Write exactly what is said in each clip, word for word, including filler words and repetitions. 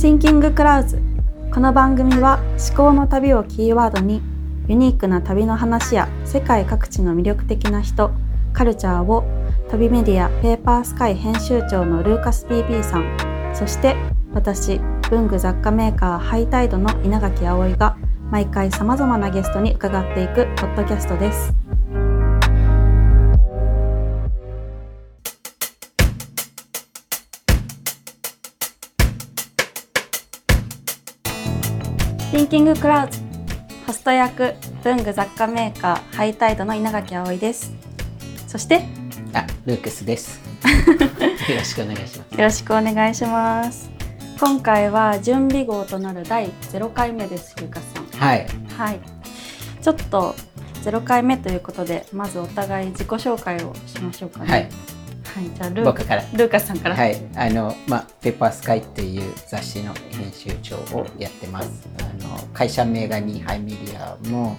Thinking Clouds。 この番組は思考の旅をキーワードにユニークな旅の話や世界各地の魅力的な人、カルチャーを旅メディアペーパースカイ編集長のルーカス ピーピー さん、そして私文具雑貨メーカーハイタイドの稲垣葵が毎回様々なゲストに伺っていくポッドキャストです。Thinking Clouds、 ホスト役文具雑貨メーカーハイタイドの稲垣葵です。そしてあ、ルークスです。よろしくお願いします。よろしくお願いします。今回は準備号となるだいゼロかいめです。ルーカスさん、はい、はい、ちょっとゼロかいめということで、まずお互い自己紹介をしましょうかね。はい、はい、じゃあルー僕からルーカスさんから。はい、あの、まあ、ペーパースカイっていう雑誌の編集長をやってます。あの会社名がニーハイメディアも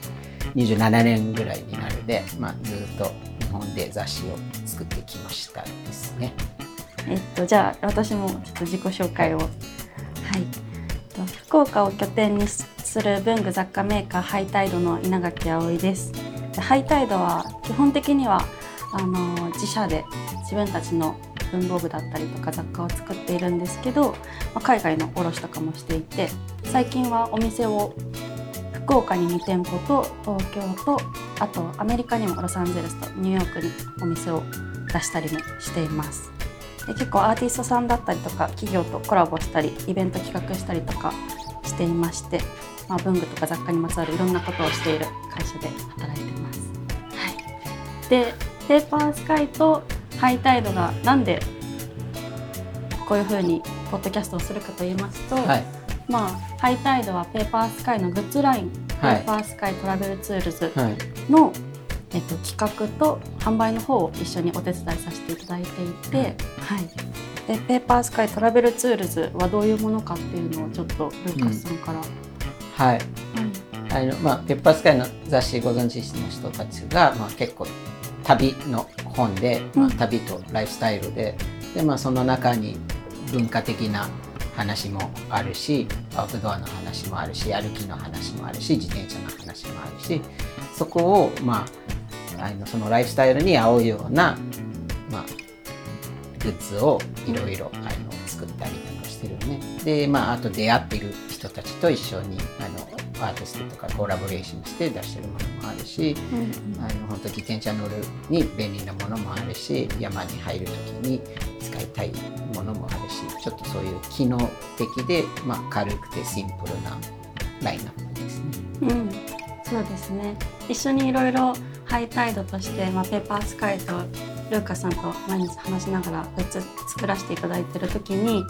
にじゅうななねんぐらいになるので、まあ、ずっと日本で雑誌を作ってきましたですね。えっと、じゃあ私もちょっと自己紹介を、はいはい、えっと、福岡を拠点にする文具雑貨メーカーハイタイドの稲垣葵です。でハイタイドは基本的にはあの自社で自分たちの文房具だったりとか雑貨を作っているんですけど、まあ、海外の卸とかもしていて、最近はお店を福岡ににてんぽと東京と、あとアメリカにもロサンゼルスとニューヨークにお店を出したりもしています。で結構アーティストさんだったりとか企業とコラボしたりイベント企画したりとかしていまして、まあ、文具とか雑貨にまつわるいろんなことをしている会社で働いています。はい、でペーパースカイとハイタイドがなんでこういう風にポッドキャストをするかと言いますと、はい、まあ、ハイタイドはペーパースカイのグッズライン、はい、ペーパースカイトラベルツールズの、はい、えっと、企画と販売の方を一緒にお手伝いさせていただいていて、はいはい、でペーパースカイトラベルツールズはどういうものかっていうのをちょっとルーカスさんから、うん、はい、はい、あの、まあ、ペーパースカイの雑誌ご存知の人たちが、まあ、結構旅の本で、まあ、旅とライフスタイルで、うん、で、まあ、その中に文化的な話もあるし、アウトドアの話もあるし、歩きの話もあるし、自転車の話もあるし、そこを、まあ、あのそのライフスタイルに合うような、まあ、グッズをいろいろ作ったりとかしてるね。で、まあ、あと出会ってる人たちと一緒にあのアーティストとかコラボレーションして出してるものもあるし、うん、あの本当自転車乗るに便利なものもあるし、山に入るときに使いたいものもあるし、ちょっとそういう機能的で、まあ、軽くてシンプルなラインナップですね。うん、そうですね。一緒にいろいろハイタイドとして、まあ、ペーパースカイとルーカさんと毎日話しながらグッズ作らせていただいてるときに、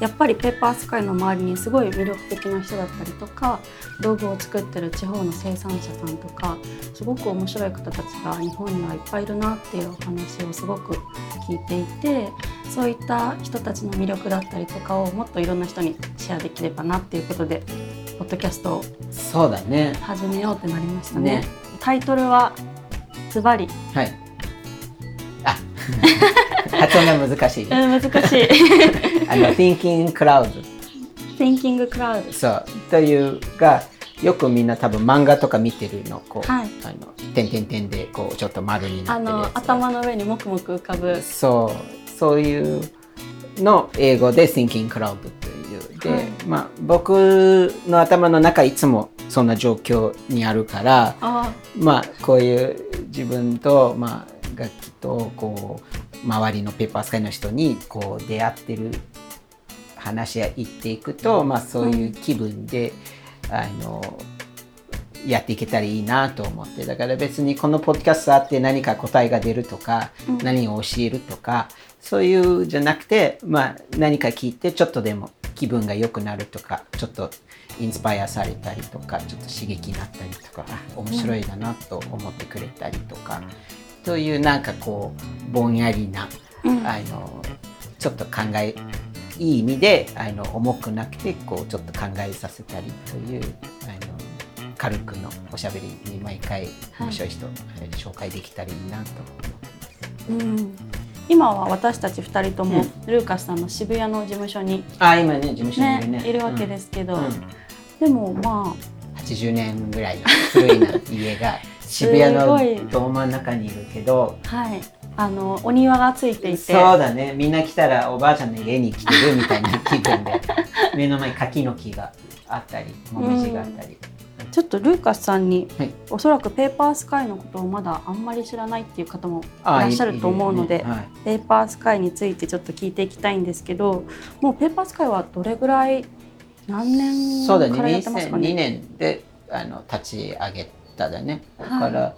やっぱりペーパースカイの周りにすごい魅力的な人だったりとか、道具を作ってる地方の生産者さんとか、すごく面白い方たちが日本にはいっぱいいるなっていうお話をすごく聞いていて、そういった人たちの魅力だったりとかをもっといろんな人にシェアできればなっていうことで、ポッドキャストをそうだね始めようってなりましたね。ね、タイトルはズバリ、はい、あ発音が難しい。難しい。あの Thinking Clouds。Thinking Clouds。そうというが、よくみんな多分漫画とか見てるの、こう、はい、あの点々点でこうちょっと丸になってるやつ、あの頭の上にもくもく浮かぶ。そうそういうの英語で Thinking Cloud というで、はい、まあ、僕の頭の中いつもそんな状況にあるから、あ、まあ、こういう自分と、まあ、楽器とこう周りのペーパースカイの人にこう出会ってる話や言っていくと、まあ、そういう気分で、うん、あのやっていけたらいいなと思って、だから別にこのポッドキャストあって何か答えが出るとか、うん、何を教えるとかそういうじゃなくて、まあ、何か聞いてちょっとでも気分が良くなるとか、ちょっとインスパイアされたりとか、ちょっと刺激になったりとか、面白いだなと思ってくれたりとか、うん、というなんかこうぼんやりな、うん、あのちょっと考え、いい意味であの重くなくてこうちょっと考えさせたりという、あの軽くのおしゃべりに毎回面白い人、はい、紹介できたらいいなと思ってます。うん、今は私たちふたりとも、うん、ルーカスさんの渋谷の事務所にあ今ね事務所に ね, ねいるわけですけど、うんうん、でもまあはちじゅうねんぐらいの古いな家が渋谷のど真ん中にいるけど、はい、あのお庭がついていて、そうだね、みんな来たらおばあちゃんの家に来てるみたいな気分で目の前に柿の木があったりもみじがあったり、うん、ちょっとルーカスさんに、はい、おそらくペーパースカイのことをまだあんまり知らないっていう方もいらっしゃると思うので、いい、いいね、はい、ペーパースカイについてちょっと聞いていきたいんですけど、もうペーパースカイはどれぐらい何年からやってますかね。そうだね、にせんにねんであの立ち上げただね。だから、はい、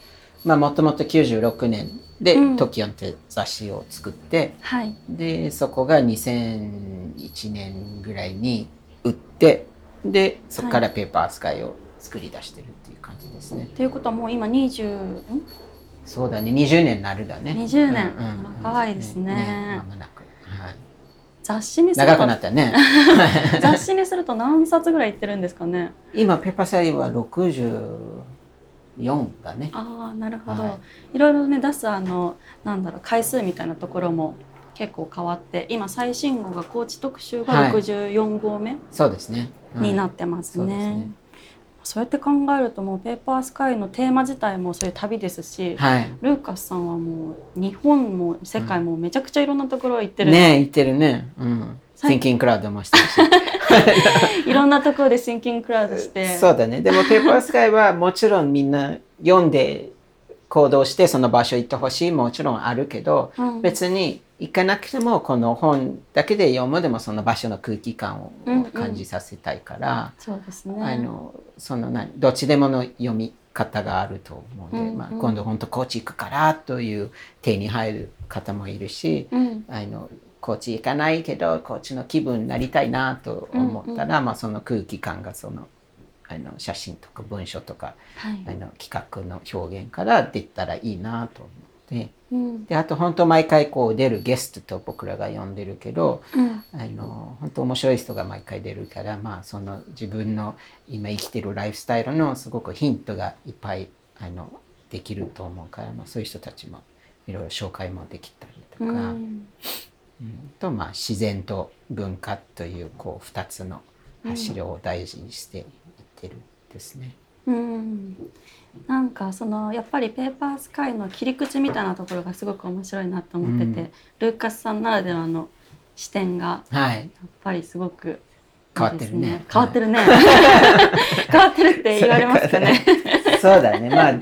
まあもともときゅうじゅうろくねんで「トキオン」って雑誌を作って、はい、でそこがにせんいちねんぐらいに売って、でそこからペーパースカイを作り出してるっていう感じですね。はい、ということはもう今にじゅう、そうだね、にじゅうねんになるだね。にじゅうねん、うんうん、長いですね。ね、間もなく、はい、雑誌にすると長くなったね。雑誌にすると何冊ぐらいいってるんですかね。今ペーパースカイはろくじゅうよんだね。ああ、なるほど。はい、いろいろね出すあのなんだろう回数みたいなところも結構変わって、今最新号が高知特集がろくじゅうよんごうめ、はい、そうですね、うん、になってますね。 そうですね。そうやって考えるともうペーパースカイのテーマ自体もそういう旅ですし、はい、ルーカスさんはもう日本も世界もめちゃくちゃいろんなところ行ってる、うん、ねえ行ってるね、うん、Thinking CloudもしてるしいろんなところでThinking Cloudして、そうだね。でもペーパースカイはもちろんみんな読んで行動してその場所行ってほしいもちろんあるけど、うん、別に行かなくてもこの本だけで読むでもその場所の空気感を感じさせたいから、うんうん、そうですね、あのその何どっちでもの読み方があると思うので、うんうん、まあ、今度本当高知行くからという手に入る方もいるし、うん、あの高知行かないけど高知の気分になりたいなと思ったら、うんうん、まあ、その空気感がそのあの写真とか文章とか、はい、あの企画の表現から出たらいいなと思って、うん、であと本当毎回こう出るゲストと僕らが呼んでるけど、うん、あの本当面白い人が毎回出るから、まあ、その自分の今生きてるライフスタイルのすごくヒントがいっぱいあのできると思うから、まあ、そういう人たちもいろいろ紹介もできたりとか、うんうん、とまあ自然と文化というこうふたつの柱を大事にして、うん、てるですね。うん、なんかそのやっぱりペーパースカイの切り口みたいなところがすごく面白いなと思ってて、うん、ルーカスさんならではの視点がやっぱりすごくいいですね。変わってるね。変わってるね。変わってるって言われますかね。そうだね。まあ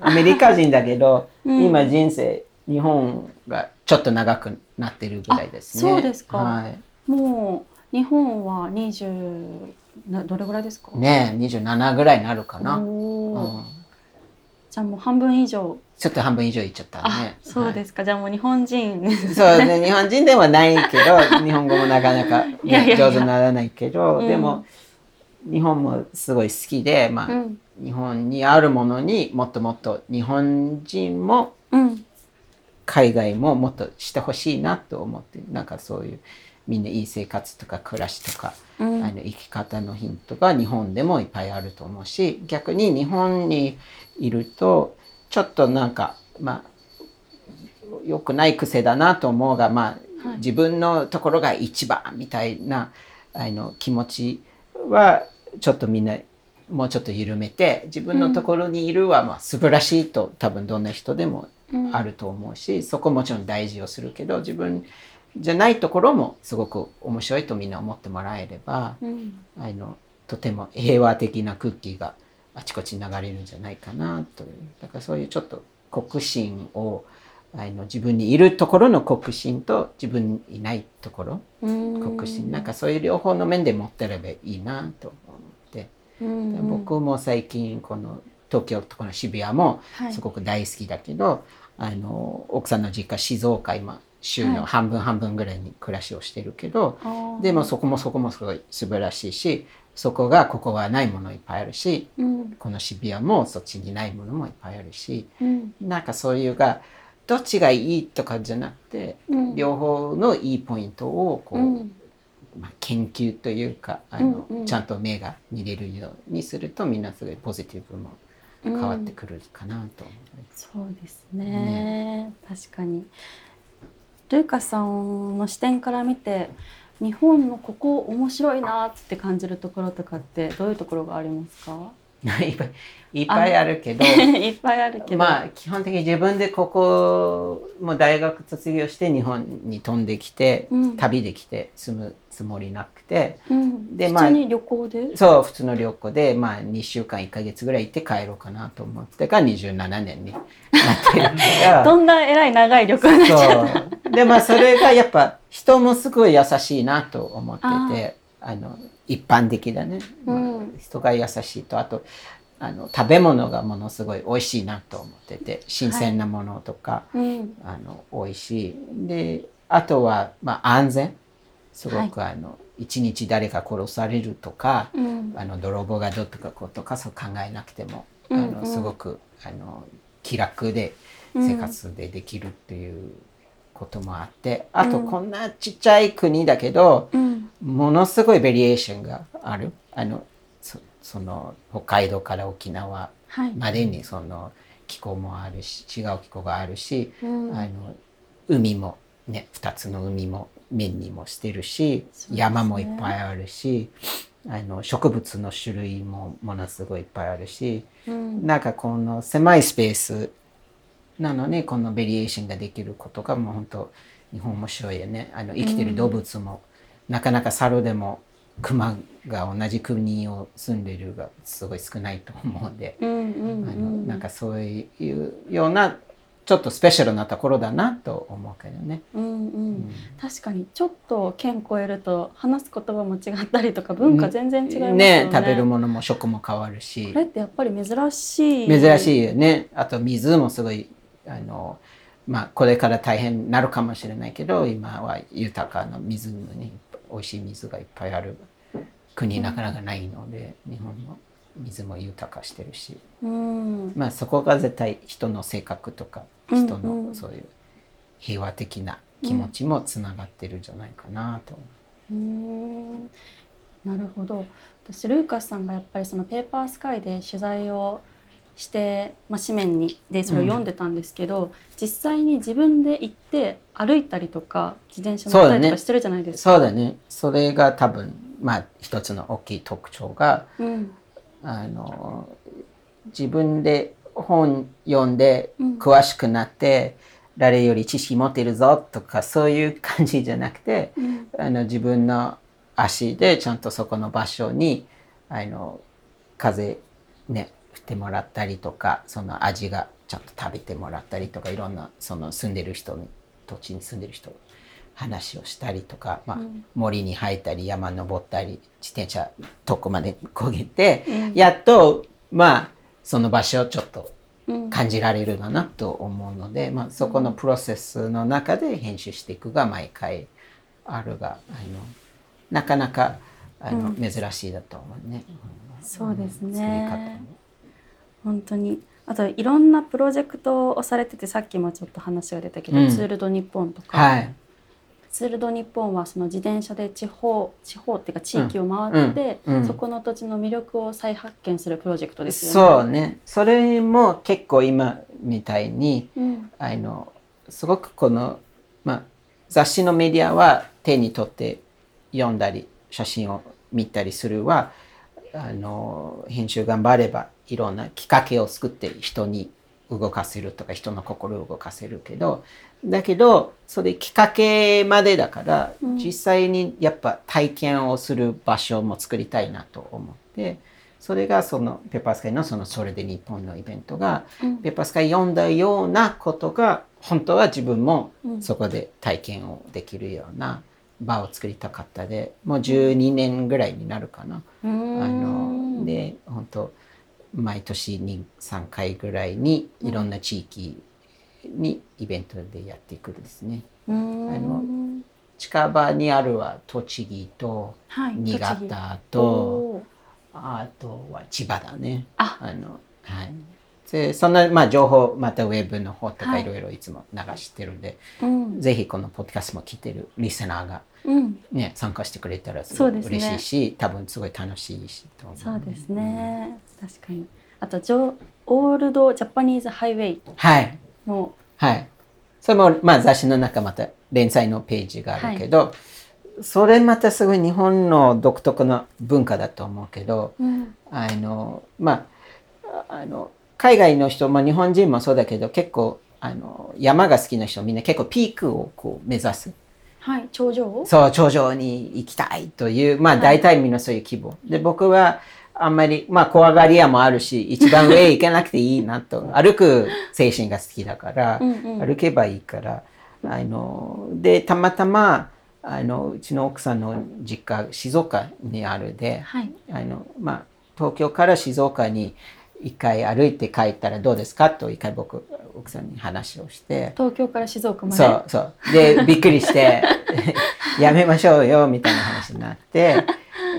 アメリカ人だけど今人生日本がちょっと長くなってるぐらいですね。そうですか。はい、もう日本はにじゅうなどれぐらいですかね。えにじゅうななぐらいになるかな、うん、じゃあもう半分以上、ちょっと半分以上いっちゃったね。そうですか、はい、じゃあもう日本人ですね。そうね、日本人ではないけど日本語もなかなか、ね、いやいやいや上手にならないけど、うん、でも日本もすごい好きで、まあうん、日本にあるものにもっともっと日本人も海外ももっとしてほしいなと思って、なんかそういうみんないい生活とか暮らしとか、うん、あの生き方のヒントが日本でもいっぱいあると思うし、逆に日本にいるとちょっとなんかまあ良くない癖だなと思うが、まあ、はい、自分のところが一番みたいなあの気持ちはちょっとみんなもうちょっと緩めて、自分のところにいるはまあ素晴らしいと多分どんな人でもあると思うし、うん、そこもちろん大事をするけど自分じゃないところもすごく面白いとみんな思ってもらえれば、うん、あのとても平和的な空気があちこち流れるんじゃないかなという。だからそういうちょっと国心をあの自分にいるところの国心と自分にいないところ国心、なんかそういう両方の面で持ってればいいなと思って、うんうん、僕も最近この東京とこの渋谷もすごく大好きだけど、はい、あの奥さんの実家静岡今週の半分半分ぐらいに暮らしをしてるけど、はい、でもそこもそこもすごい素晴らしいし、そこがここはないものいっぱいあるし、うん、この渋谷もそっちにないものもいっぱいあるし、うん、なんかそういうがどっちがいいとかじゃなくて、うん、両方のいいポイントをこう、うんまあ、研究というかあの、うんうん、ちゃんと目が見れるようにするとみんなすごいポジティブも変わってくるかなと思います、うん、そうですね、ね、確かに。ルーカスさんの視点から見て日本のここ面白いなって感じるところとかってどういうところがありますか？いっぱい、いっぱいあるけど、いっぱいあるけど、まあ基本的に自分でここも大学卒業して日本に飛んできて、うん、旅できて住むつもりなくて、うん、でまあ普通に旅行で、そう普通の旅行でまあにしゅうかんいっかげつぐらい行って帰ろうかなと思ってからにじゅうななねんになってるからどんなえらい長い旅行になっちゃったそうでまあそれがやっぱ人もすごい優しいなと思ってて。あの一般的だね、うんまあ、人が優しいとあとあの食べ物がものすごい美味しいなと思ってて新鮮なものとか、はいうん、あの美味しいであとは、まあ、安全すごく、はい、あの一日誰か殺されるとか、うん、あの泥棒がどうとかこうとかそう考えなくても、うんうん、あのすごくあの気楽で生活でできるっていうこともあって、うん、あとこんなちっちゃい国だけど、うんものすごいベリエーションがあるあの そ, その北海道から沖縄までにその気候もあるし違う気候があるし、うん、あの海もねふたつの海も面にもしてるし、ね、山もいっぱいあるしあの植物の種類もものすごいいっぱいあるし、うん、なんかこの狭いスペースなのにこのベリエーションができることがもう本当日本面白いよねあの生きてる動物も、うんなかなか猿でもクマが同じ国を住んでいるがすごい少ないと思うんで、うんうんうん、あのなんかそういうようなちょっとスペシャルなところだなと思うけどね、うんうんうん、確かにちょっと県越えると話す言葉も違ったりとか文化全然違いますよ ね,、うん、ね食べるものも食も変わるしこれってやっぱり珍しい珍しいよねあと水もすごいあのまあこれから大変になるかもしれないけど今は豊かな水に美味しい水がいっぱいある国なかなかないので、うん、日本の水も豊かしてるし、うん、まあそこが絶対人の性格とか人のそういう平和的な気持ちもつながってるんじゃないかなと、うんうん、なるほど私ルーカスさんがやっぱりそのペーパースカイで取材をして、まあ、紙面にでそれを読んでたんですけど、うん、実際に自分で行って歩いたりとか自転車乗ったりとかしてるじゃないですかそうだね、そうだねそれが多分、まあ、一つの大きい特徴が、うん、あの自分で本読んで詳しくなって、うん、誰より知識持ってるぞとかそういう感じじゃなくて、うん、あの自分の足でちゃんとそこの場所にあの風ね振ってもらったりとかその味がちゃんと食べてもらったりとかいろんなその住んでる人に土地に住んでる人話をしたりとか、まあうん、森に入ったり山登ったり自転車遠くまでこげて、うん、やっとまあその場所をちょっと感じられるかなと思うので、うんまあ、そこのプロセスの中で編集していくが毎回あるがあのなかなかあの、うん、珍しいだと思うね、うん、そうですね本当にあといろんなプロジェクトをされててさっきもちょっと話が出たけど、うん、ツールドニッポンとか、はい、ツールドニッポンはその自転車で地方地方っていうか地域を回って、うんうん、そこの土地の魅力を再発見するプロジェクトですよね。そうねそれも結構今みたいに、うん、あのすごくこの、まあ、雑誌のメディアは手に取って読んだり写真を見たりするはあの編集頑張ればいろんなきっかけを作って人に動かせるとか人の心を動かせるけどだけどそれきっかけまでだから、うん、実際にやっぱ体験をする場所も作りたいなと思ってそれがそのペッパースカイのそのそれで日本のイベントが、うん、ペッパースカイ読んだようなことが本当は自分もそこで体験をできるような場を作りたかったでもうじゅうにねんぐらいになるかな。うん、あので本当毎年にさんかいぐらいにいろんな地域にイベントでやっていくですね。うんあの近場にあるは栃木と新潟と、はい、あとは千葉だね。ああのはい、でそんな、まあ、情報またウェブの方とかいろいろいつも流してるんで、はいうん、ぜひこのポッドキャストも聞いてるリスナーが、うんね、参加してくれたらすごい嬉しいし、ね、多分すごい楽しいしと思う、ね、そうですね、うん、確かにあとジョオールドジャパニーズハイウェイのはい、はい、それも、まあ、雑誌の中また連載のページがあるけど、はい、それまたすごい日本の独特の文化だと思うけど、うん、あのまああの海外の人も日本人もそうだけど結構あの山が好きな人みんな結構ピークをこう目指す、はい、頂上をそう頂上に行きたいという、まあ、大体みんなそういう希望、はい、で僕はあんまり、まあ、怖がり屋もあるし一番上行けなくていいなと歩く精神が好きだからうん、うん、歩けばいいからあのでたまたまあのうちの奥さんの実家静岡にあるで、はいあのまあ、東京から静岡に一回歩いて帰ったらどうですかと一回僕奥さんに話をして東京から静岡までそうそうでびっくりしてやめましょうよみたいな話になって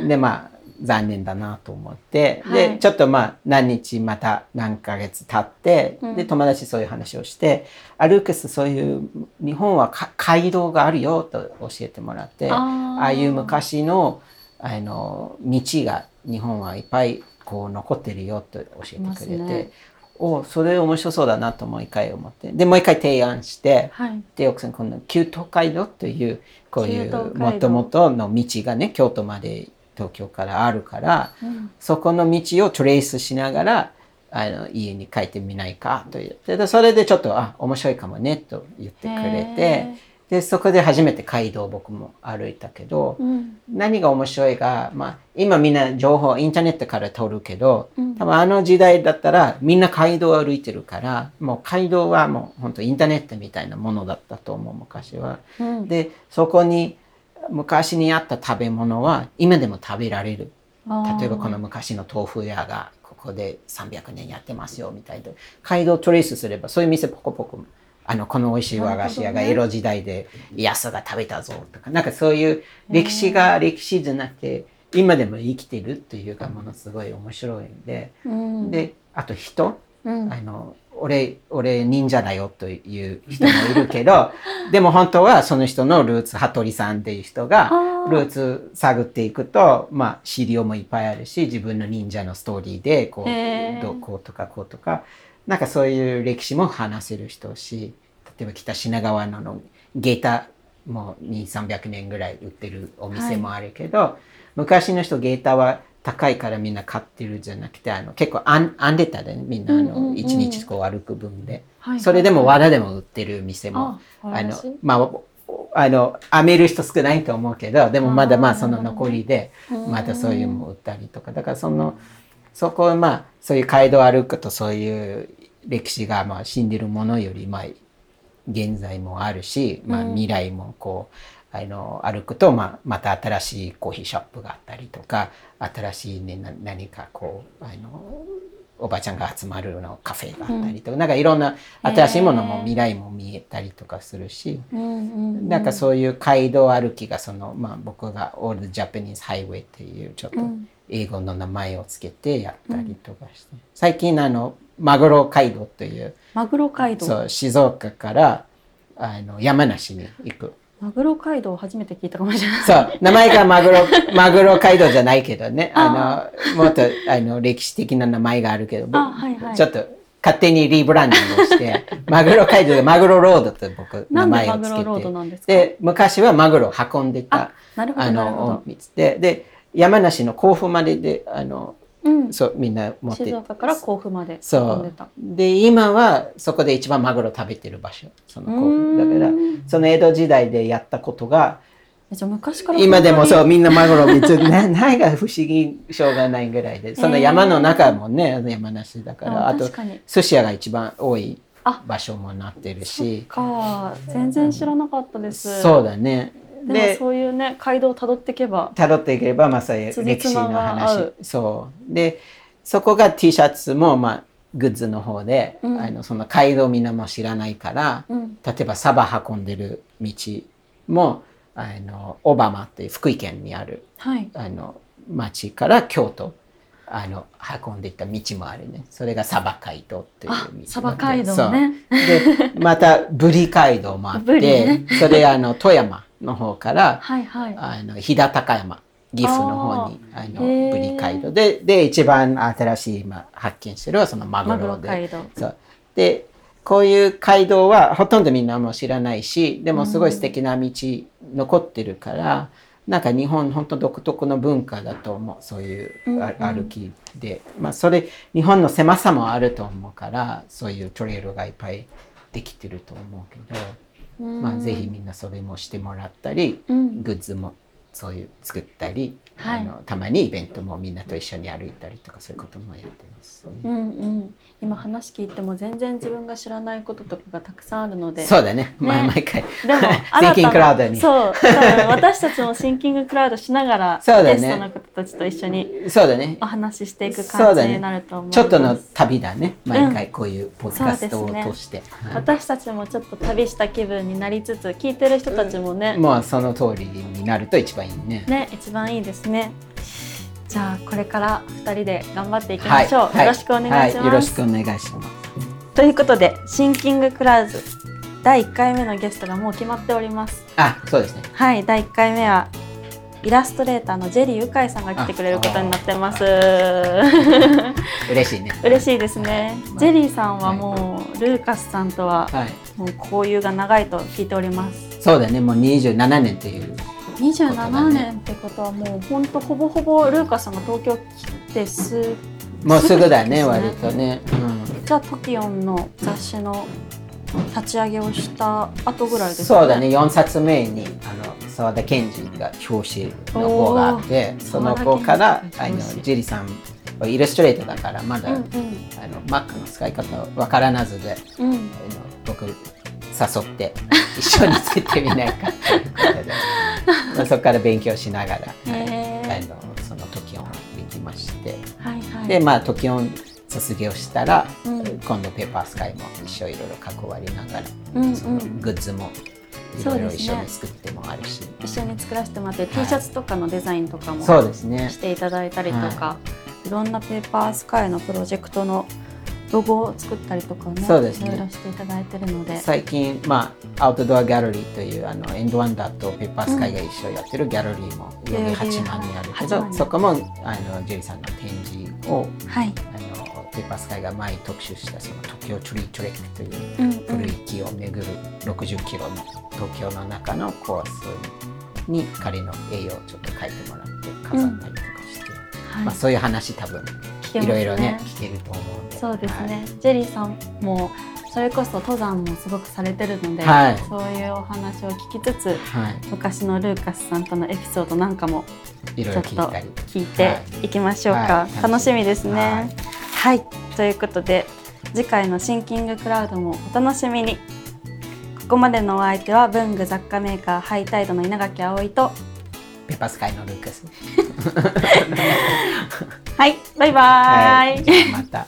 でまあ残念だなと思って、はい、でちょっとまあ何日また何ヶ月経って、うん、で友達そういう話をして歩くとそういう日本は街道があるよと教えてもらってああいう昔の、あの道が日本はいっぱいこう残ってるよと教えてくれて、ね、おそれ面白そうだなともう一回思ってでもう一回提案して、はい、で奥さん今度旧東海道というこういうもともとの道がね京都まで東京からあるから、うん、そこの道をトレースしながらあの家に帰ってみないかと言ってでそれでちょっとあ面白いかもねと言ってくれてでそこで初めて街道を僕も歩いたけど、うん、何が面白いが、まあ、今みんな情報インターネットから取るけど、うん、多分あの時代だったらみんな街道を歩いてるからもう街道はもう本当インターネットみたいなものだったと思う昔は、うん、でそこに昔にあった食べ物は今でも食べられる例えばこの昔の豆腐屋がここでさんびゃくねんやってますよみたいな街道トレースすればそういう店ポコポコあのこの美味しい和菓子屋が江戸時代で安が食べたぞとかなんかそういう歴史が歴史じゃなくて今でも生きてるというかものすごい面白いんで、うん、であと人、うん、あの俺、俺忍者だよという人もいるけどでも本当はその人のルーツ羽鳥さんっていう人がルーツ探っていくとまあ資料もいっぱいあるし自分の忍者のストーリーでこうどこうとかこうとかなんかそういう歴史も話せる人し例えば北品川のの下駄もにせんさんびゃくねんぐらい売ってるお店もあるけど、はい、昔の人下駄は高いからみんな買ってるじゃなくてあの結構編んでたで、ね、みんなあのいちにちこう歩く分で、うんうんうん、それでも藁でも売ってる店も、はい、あのまああの編める人少ないと思うけどでもまだまあその残りでまたそういうのも売ったりとかだからそのそこはまあそういう街道歩くとそういう歴史がまあ死んでるものよりまあ現在もあるし、まあ、未来もこう。うんあの歩くと、まあ、また新しいコーヒーショップがあったりとか新しい、ね、な何かこうあのおばちゃんが集まるようなカフェがあったりとか、うん、なんかいろんな新しいものも未来も見えたりとかするし、うんうんうん、なんかそういう街道歩きがその、まあ、僕がオールドジャパニーズハイウェイっていうちょっと英語の名前をつけてやったりとかして、うん、最近あのマグロ街道というマグロ街道そう静岡からあの山梨に行く。マグロ街道を初めて聞いたかもしれない。そう、名前がマグロ、マグロ街道じゃないけどね、あの、もっとあの歴史的な名前があるけど、はいはい、ちょっと勝手にリブランディングして、マグロ街道でマグロロードと僕名前をつけて、なんでマグロロードなんですか？で、昔はマグロを運んでた、あ、あの、で、で、山梨の甲府までで、あの、うん、そうみんな持って静岡から甲府まで飛んでた。で今はそこで一番マグロ食べてる場所その甲府だからその江戸時代でやったことがじゃ昔から今でもそうみんなマグロ別にないが不思議しょうがないぐらいでその山の中もね、えー、山梨だからあと寿司屋が一番多い場所もなってるしか全然知らなかったです、うん、そうだねでもそういうね街道をたどっていけばたどっていけばまあそういう歴史の話そうでそこが T シャツもまあグッズの方で、うん、あのその街道みんなも知らないから、うん、例えばサバ運んでる道もあの小浜っていう福井県にある、はい、あの町から京都あの運んでいった道もあるねそれがサバ街道っていう道でサバ街道ねでまたブリ街道もあって、ね、それあの富山の方から、はいはい、あの飛騨高山岐阜の方にあのブリ街道でで一番新しい今発見してるのはそのマグロでマグロ街道そうでこういう街道はほとんどみんなもう知らないし、でもすごい素敵な道残ってるから、うん、なんか日本本当独特の文化だと思う、そういう歩きで、うんうん、まあそれ日本の狭さもあると思うからそういうトレイルがいっぱいできてると思うけど、うん、まあぜひみんなそれもしてもらったり、うん、グッズもそういう作ったり、はい、あのたまにイベントもみんなと一緒に歩いたりとかそういうこともやってます、ね。うんうん、今話聞いても全然自分が知らないこととかがたくさんあるので。そうだね。ねまあ毎回。でもThinking Cloudに。そう。私たちもThinking Cloudしながら、そうだね、ゲストの方たちと一緒にそうだねお話ししていく感じになると思います。そうだね、ちょっとの旅だね。毎回こういうポッドキャストを通して、うんね、私たちもちょっと旅した気分になりつつ、聞いてる人たちもね。うん、まあその通りになると一番。ね, ね、一番いいですね。じゃあこれからふたりで頑張っていきましょう、はい、よろしくお願いします、はいはい、よろしくお願いしますということでThinking Cloudsだいいっかいめのゲストがもう決まっております。あ、そうですね。はい、だいいっかいめはイラストレーターのジェリーゆかいさんが来てくれることになってます。嬉しいね。嬉しいですね、はい、ジェリーさんはもう、はい、ルーカスさんとは、はい、もう交友が長いと聞いております。そうだね、もうにじゅうななねんっていうにじゅうななねんってことはもうほんとほぼほぼルーカさんが東京来てすもうすぐだね、割とね、うん、じゃあトキオンの雑誌の立ち上げをした後ぐらいですね。そうだね、よんさつめに澤田研二が表紙の方があって、その後からあのジェリーさんイラストレートだからまだ、うんうん、あのマックの使い方わからなずで、うん、あの僕誘って一緒についてみないかということでまあそこから勉強しながら、はい、あのその時をできまして、はいはい、でまあ時を卒業したら、うん、今度ペーパースカイも一緒いろいろ関わりながら、うんうん、そのグッズもいろいろ一緒に作ってもあるし、ね、一緒に作らせてもらって、はい、T シャツとかのデザインとかもしていただいたりとか、はい、いろんなペーパースカイのプロジェクトのロゴを作ったりとかね、そうですね、いろいろしていただいてるので、最近、まあ、アウトドアギャラリーというあのエンドワンダーとペッパースカイが一緒にやってるギャラリーもはちまんにあるけど、うん、そこもあのジェリーさんの展示を、はい、あのペッパースカイが前に特集したその東京トリートレックという古い木を巡るろくじゅっキロの東京の中のコースに彼の絵をちょっと描いてもらって飾ったりとかして、うんはいまあ、そういう話多分いろいろね聞けると思う。そうですね、はい、ジェリーさんもそれこそ登山もすごくされてるので、はい、そういうお話を聞きつつ、はい、昔のルーカスさんとのエピソードなんかもちょっと聞いていきましょうか、はいはい、楽しみですね、はい、はい、ということで次回のThinking Cloudsもお楽しみに。ここまでのお相手は文具雑貨メーカーハイタイドの稲垣葵とペッパースカイのルーカスはい、バイバーイ、はい、また